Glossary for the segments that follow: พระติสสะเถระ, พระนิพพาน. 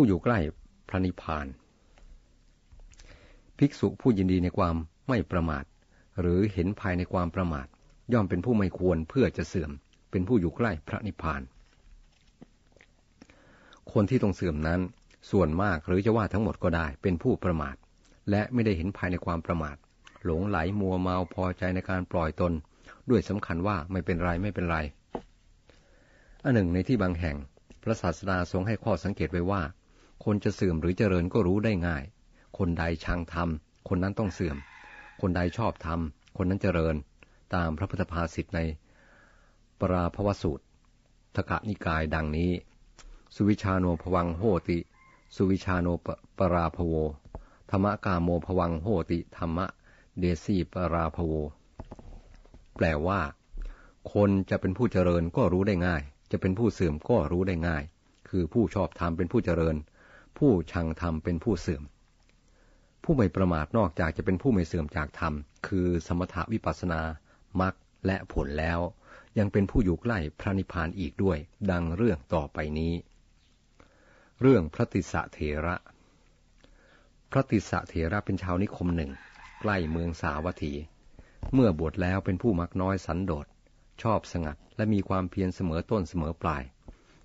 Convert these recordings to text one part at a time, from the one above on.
ผู้อยู่ใกล้พระนิพพานภิกษุผู้ยินดีในความไม่ประมาทหรือเห็นภายในความประมาทย่อมเป็นผู้ไม่ควรเพื่อจะเสื่อมเป็นผู้อยู่ใกล้พระนิพพานคนที่ต้องเสื่อมนั้นส่วนมากหรือจะว่าทั้งหมดก็ได้เป็นผู้ประมาทและไม่ได้เห็นภายในความประมาทหลงไหลมัวเมาพอใจในการปล่อยตนด้วยสำคัญว่าไม่เป็นไรไม่เป็นไรอันหนึ่งในที่บางแห่งพระศาสดาทรงให้ข้อสังเกตไว้ว่าคนจะเสื่อมหรือเจริญก็รู้ได้ง่ายคนใดชังธรรมคนนั้นต้องเสื่อมคนใดชอบธรรมคนนั้นเจริญตามพระพุทธภาษิตในปราภวสูตรทกนิกายดังนี้สุวิชชาโนภวังโหติสุวิชชาโนปราภโวธรรมกาโมภวังโหติธรรมเดสีปราภโวแปลว่าคนจะเป็นผู้เจริญก็รู้ได้ง่ายจะเป็นผู้เสื่อมก็รู้ได้ง่ายคือผู้ชอบธรรมเป็นผู้เจริญผู้ชังธรรมเป็นผู้เสื่อมผู้ไม่ประมาทนอกจากจะเป็นผู้ไม่เสื่อมจากธรรมคือสมถวิปัสสนามรรคและผลแล้วยังเป็นผู้อยู่ใกล้พระนิพพานอีกด้วยดังเรื่องต่อไปนี้เรื่องพระติสสะเถระพระติสสะเถระเป็นชาวนิคมหนึ่งใกล้เมืองสาวัตถีเมื่อบวชแล้วเป็นผู้มักน้อยสันโดษชอบสงัดและมีความเพียรเสมอต้นเสมอปลาย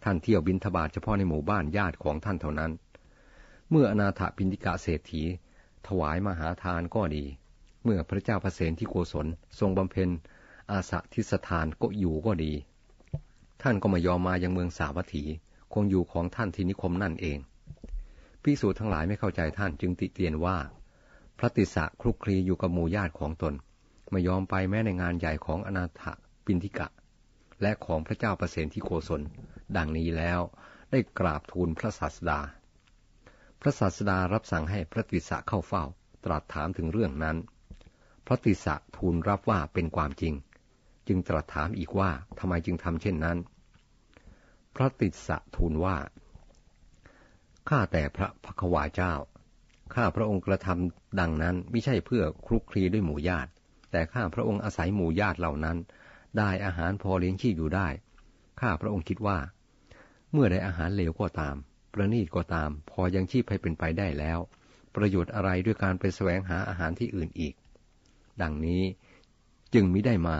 ท่านเที่ยวบิณฑบาตเฉพาะในหมู่บ้านญาติของท่านเท่านั้นเมื่ออนาถปิณฑิกะเศรษฐีถวายมหาทานก็ดีเมื่อพระเจ้าพระเสนที่โกศลทรงบำเพ็ญอาสาทิสทานก็อยู่ก็ดีท่านก็ไม่ยอมมายังเมืองสาวัตถีคงอยู่ของท่านที่นิคมนั่นเองภิกษุทั้งหลายไม่เข้าใจท่านจึงติเตียนว่าพระติสสะคลุกคลีอยู่กับหมู่ญาติของตนไม่ยอมไปแม้ในงานใหญ่ของอนาถปิณฑิกะและของพระเจ้าประเสนที่โกศลดังนี้แล้วได้กราบทูลพระศาสดาพระศาสดารับสั่งให้พระติสสะเข้าเฝ้าตรัสถามถึงเรื่องนั้นพระติสสะทูลรับว่าเป็นความจริงจึงตรัสถามอีกว่าทำไมจึงทำเช่นนั้นพระติสสะทูลว่าข้าแต่พระภควาเจ้าข้าพระองค์กระทำดังนั้นไม่ใช่เพื่อคลุกคลีด้วยหมู่ญาติแต่ข้าพระองค์อาศัยหมู่ญาติเหล่านั้นได้อาหารพอเลี้ยงชีพอยู่ได้ข้าพระองค์คิดว่าเมื่อได้อาหารเหลวก็ตามประณีตก็ตามพอยังชีพให้เป็นไปได้แล้วประโยชน์อะไรด้วยการไปแสวงหาอาหารที่อื่นอีกดังนี้จึงมิได้มา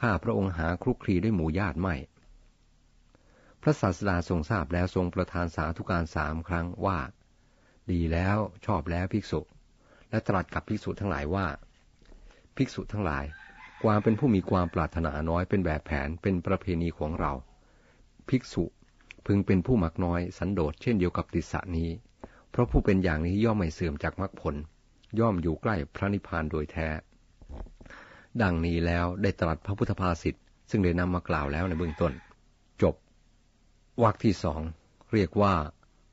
ข้าพระองค์หาคลุกคลีด้วยหมู่ญาติไม่พระศาสดาทรงทราบแล้วทรงประทานสาธุการ 3 ครั้งว่าดีแล้วชอบแล้วภิกษุและตรัสกับภิกษุทั้งหลายว่าภิกษุทั้งหลายความเป็นผู้มีความปรารถนาน้อยเป็นแบบแผนเป็นประเพณีของเราภิกษุพึงเป็นผู้มักน้อยสันโดษเช่นเดียวกับติสสะนี้เพราะผู้เป็นอย่างนี้ย่อมไม่เสื่อมจากมรรคผลย่อมอยู่ใกล้พระนิพพานโดยแท้ดังนี้แล้วได้ตรัสพระพุทธภาษิตซึ่งได้นำมากล่าวแล้วในเบื้องต้นจบวรรคที่ 2เรียกว่า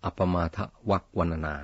อัปมาทวรรควรรณนา